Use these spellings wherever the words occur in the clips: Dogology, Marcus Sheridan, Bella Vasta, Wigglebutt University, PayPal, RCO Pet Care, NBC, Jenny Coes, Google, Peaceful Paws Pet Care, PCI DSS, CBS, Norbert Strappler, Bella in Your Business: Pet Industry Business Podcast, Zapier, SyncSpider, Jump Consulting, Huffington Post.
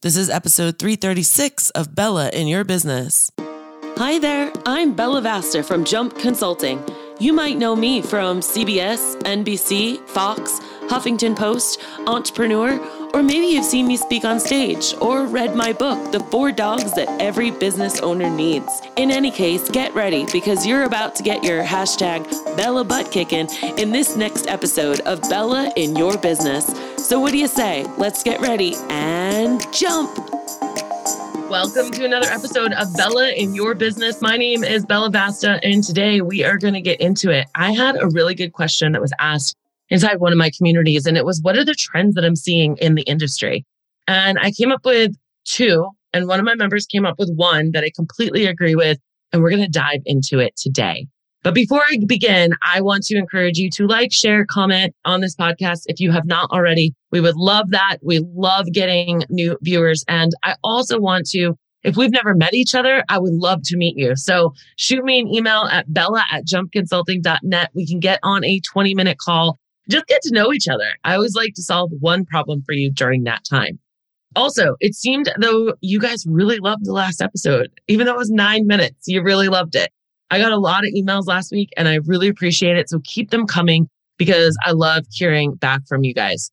This is episode 336 of Bella in Your Business. Hi there, I'm Bella Vasta from Jump Consulting. You might know me from CBS, NBC, Fox, Huffington Post, Entrepreneur, or maybe you've seen me speak on stage or read my book, The 4 Dogs That Every Business Owner Needs. In any case, get ready because you're about to get your hashtag Bella butt kicking in this next episode of Bella in Your Business. So what do you say? Let's get ready and jump. Welcome to another episode of Bella in Your Business. My name is Bella Vasta, and today we are going to get into it. I had a really good question that was asked inside one of my communities, and it was, what are the trends that I'm seeing in the industry? And I came up with two, and one of my members came up with one that I completely agree with, and we're going to dive into it today. But before I begin, I want to encourage you to like, share, comment on this podcast if you have not already. We would love that. We love getting new viewers. And I also want to, if we've never met each other, I would love to meet you. So shoot me an email at bella@jumpconsulting.net. We can get on a 20-minute call. Just get to know each other. I always like to solve one problem for you during that time. Also, it seemed though you guys really loved the last episode. Even though it was 9 minutes, you really loved it. I got a lot of emails last week and I really appreciate it. So keep them coming because I love hearing back from you guys.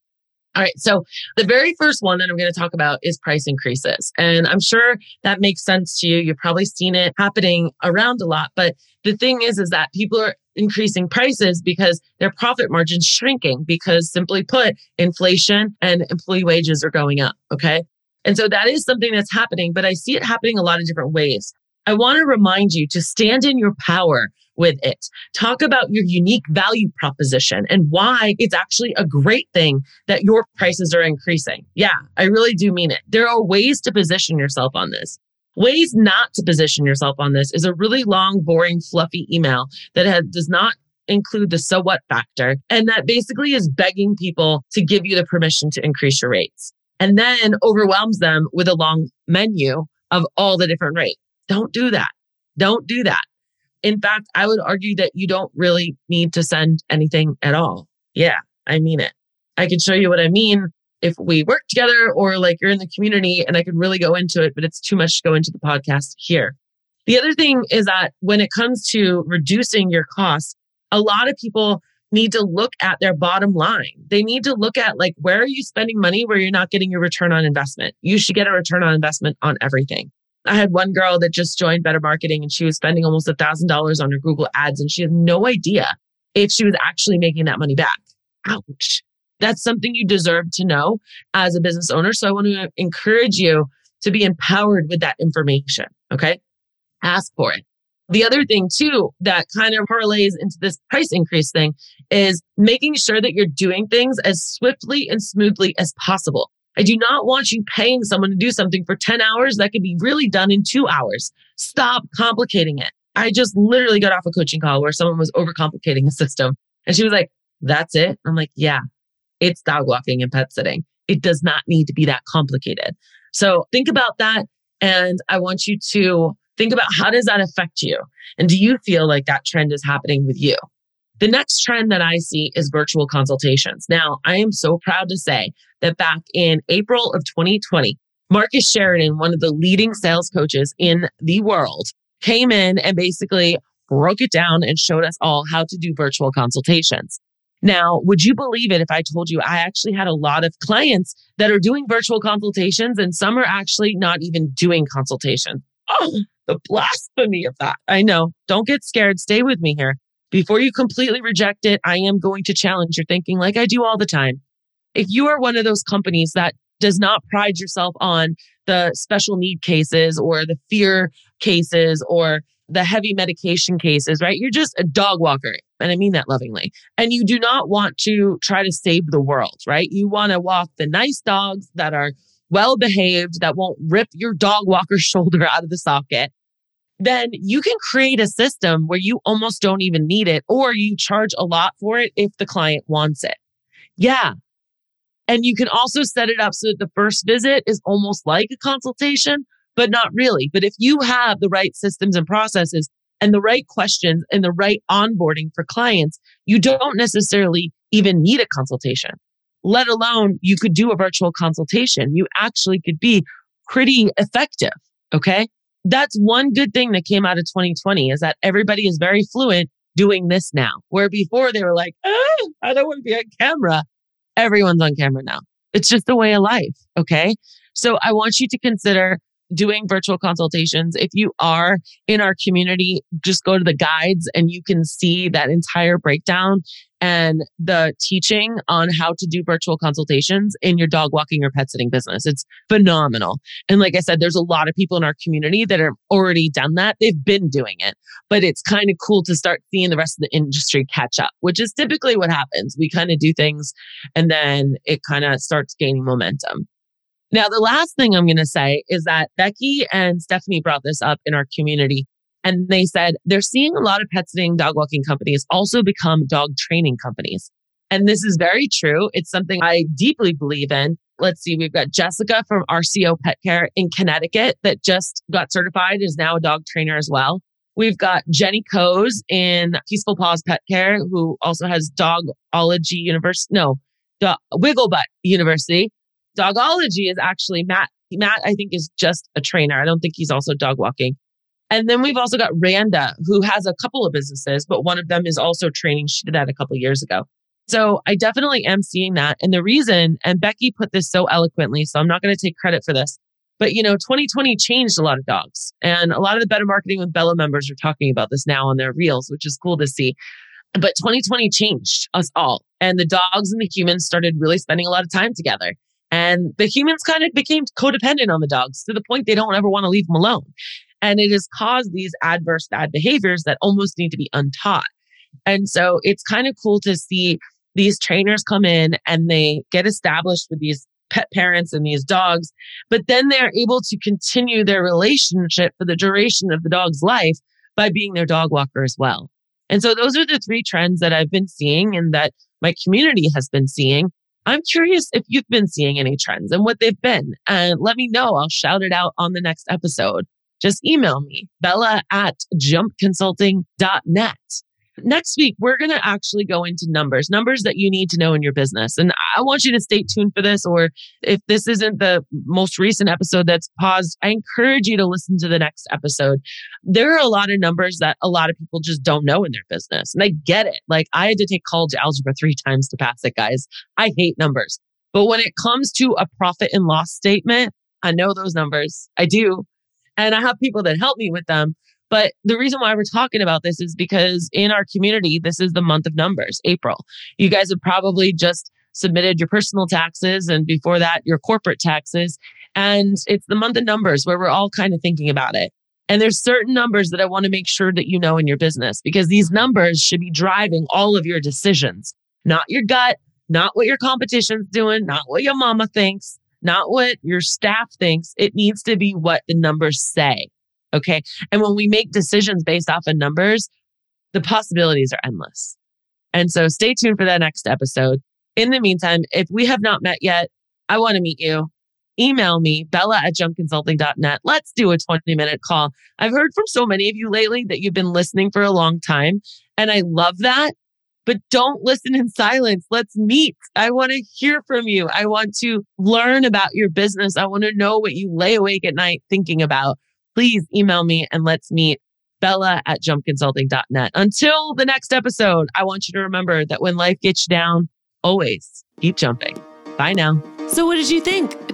All right. So the very first one that I'm going to talk about is price increases. And I'm sure that makes sense to you. You've probably seen it happening around a lot. But the thing is that people are increasing prices because their profit margin's shrinking because, simply put, inflation and employee wages are going up. Okay. And so that is something that's happening, but I see it happening a lot of different ways. I want to remind you to stand in your power with it. Talk about your unique value proposition and why it's actually a great thing that your prices are increasing. Yeah, I really do mean it. There are ways to position yourself on this. Ways not to position yourself on this is a really long, boring, fluffy email that does not include the so what factor. And that basically is begging people to give you the permission to increase your rates and then overwhelms them with a long menu of all the different rates. Don't do that. Don't do that. In fact, I would argue that you don't really need to send anything at all. Yeah, I mean it. I can show you what I mean if we work together or like you're in the community and I could really go into it, but it's too much to go into the podcast here. The other thing is that when it comes to reducing your costs, a lot of people need to look at their bottom line. They need to look at like, where are you spending money where you're not getting your return on investment? You should get a return on investment on everything. I had one girl that just joined Better Marketing and she was spending almost $1,000 on her Google ads and she had no idea if she was actually making that money back. Ouch. That's something you deserve to know as a business owner. So I want to encourage you to be empowered with that information. Okay. Ask for it. The other thing too, that kind of parlays into this price increase thing is making sure that you're doing things as swiftly and smoothly as possible. I do not want you paying someone to do something for 10 hours that could be really done in 2 hours. Stop complicating it. I just literally got off a coaching call where someone was overcomplicating a system. And she was like, that's it. I'm like, yeah, it's dog walking and pet sitting. It does not need to be that complicated. So think about that. And I want you to think about, how does that affect you? And do you feel like that trend is happening with you? The next trend that I see is virtual consultations. Now, I am so proud to say that back in April of 2020, Marcus Sheridan, one of the leading sales coaches in the world, came in and basically broke it down and showed us all how to do virtual consultations. Now, would you believe it if I told you I actually had a lot of clients that are doing virtual consultations and some are actually not even doing consultations? Oh, the blasphemy of that. I know. Don't get scared. Stay with me here. Before you completely reject it, I am going to challenge your thinking like I do all the time. If you are one of those companies that does not pride yourself on the special need cases or the fear cases or the heavy medication cases, right? You're just a dog walker. And I mean that lovingly. And you do not want to try to save the world, right? You want to walk the nice dogs that are well-behaved, that won't rip your dog walker's shoulder out of the socket. Then you can create a system where you almost don't even need it, or you charge a lot for it if the client wants it. Yeah. And you can also set it up so that the first visit is almost like a consultation, but not really. But if you have the right systems and processes and the right questions and the right onboarding for clients, you don't necessarily even need a consultation. let alone you could do a virtual consultation. You actually could be pretty effective, okay? That's one good thing that came out of 2020 is that everybody is very fluent doing this now, where before they were like, oh, I don't want to be on camera. Everyone's on camera now. It's just the way of life, okay? So I want you to consider doing virtual consultations. If you are in our community, just go to the guides and you can see that entire breakdown and the teaching on how to do virtual consultations in your dog walking or pet sitting business. It's phenomenal. And like I said, there's a lot of people in our community that have already done that. They've been doing it, but it's kind of cool to start seeing the rest of the industry catch up, which is typically what happens. We kind of do things and then it kind of starts gaining momentum. Now, the last thing I'm going to say is that Becky and Stephanie brought this up in our community. And they said they're seeing a lot of pet sitting, dog walking companies also become dog training companies. And this is very true. It's something I deeply believe in. Let's see, we've got Jessica from RCO Pet Care in Connecticut that just got certified, is now a dog trainer as well. We've got Jenny Coes in Peaceful Paws Pet Care, who also has Wigglebutt University. Dogology is actually Matt, I think, is just a trainer. I don't think he's also dog walking. And then we've also got Randa, who has a couple of businesses, but one of them is also training. She did that a couple of years ago. So I definitely am seeing that. And the reason, and Becky put this so eloquently, so I'm not going to take credit for this, but 2020 changed a lot of dogs. And a lot of the Better Marketing with Bella members are talking about this now on their reels, which is cool to see. But 2020 changed us all. And the dogs and the humans started really spending a lot of time together. And the humans kind of became codependent on the dogs to the point they don't ever want to leave them alone. And it has caused these adverse bad behaviors that almost need to be untaught. And so it's kind of cool to see these trainers come in and they get established with these pet parents and these dogs, but then they're able to continue their relationship for the duration of the dog's life by being their dog walker as well. And so those are the three trends that I've been seeing and that my community has been seeing. I'm curious if you've been seeing any trends and what they've been. And let me know. I'll shout it out on the next episode. Just email me, bella@jumpconsulting.net. Next week, we're going to actually go into numbers that you need to know in your business. And I want you to stay tuned for this, or if this isn't the most recent episode that's paused, I encourage you to listen to the next episode. There are a lot of numbers that a lot of people just don't know in their business. And I get it. I had to take college algebra 3 times to pass it, guys. I hate numbers. But when it comes to a profit and loss statement, I know those numbers. I do. And I have people that help me with them. But the reason why we're talking about this is because in our community, this is the month of numbers, April. You guys have probably just submitted your personal taxes and before that, your corporate taxes. And it's the month of numbers where we're all kind of thinking about it. And there's certain numbers that I want to make sure that you know in your business because these numbers should be driving all of your decisions, not your gut, not what your competition's doing, not what your mama thinks, not what your staff thinks. It needs to be what the numbers say. Okay. And when we make decisions based off of numbers, the possibilities are endless. And so stay tuned for that next episode. In the meantime, if we have not met yet, I want to meet you. Email me, bella@jumpconsulting.net. Let's do a 20-minute call. I've heard from so many of you lately that you've been listening for a long time. And I love that. But don't listen in silence. Let's meet. I want to hear from you. I want to learn about your business. I want to know what you lay awake at night thinking about. Please email me and let's meet, bella@jumpconsulting.net. Until the next episode, I want you to remember that when life gets you down, always keep jumping. Bye now. So what did you think?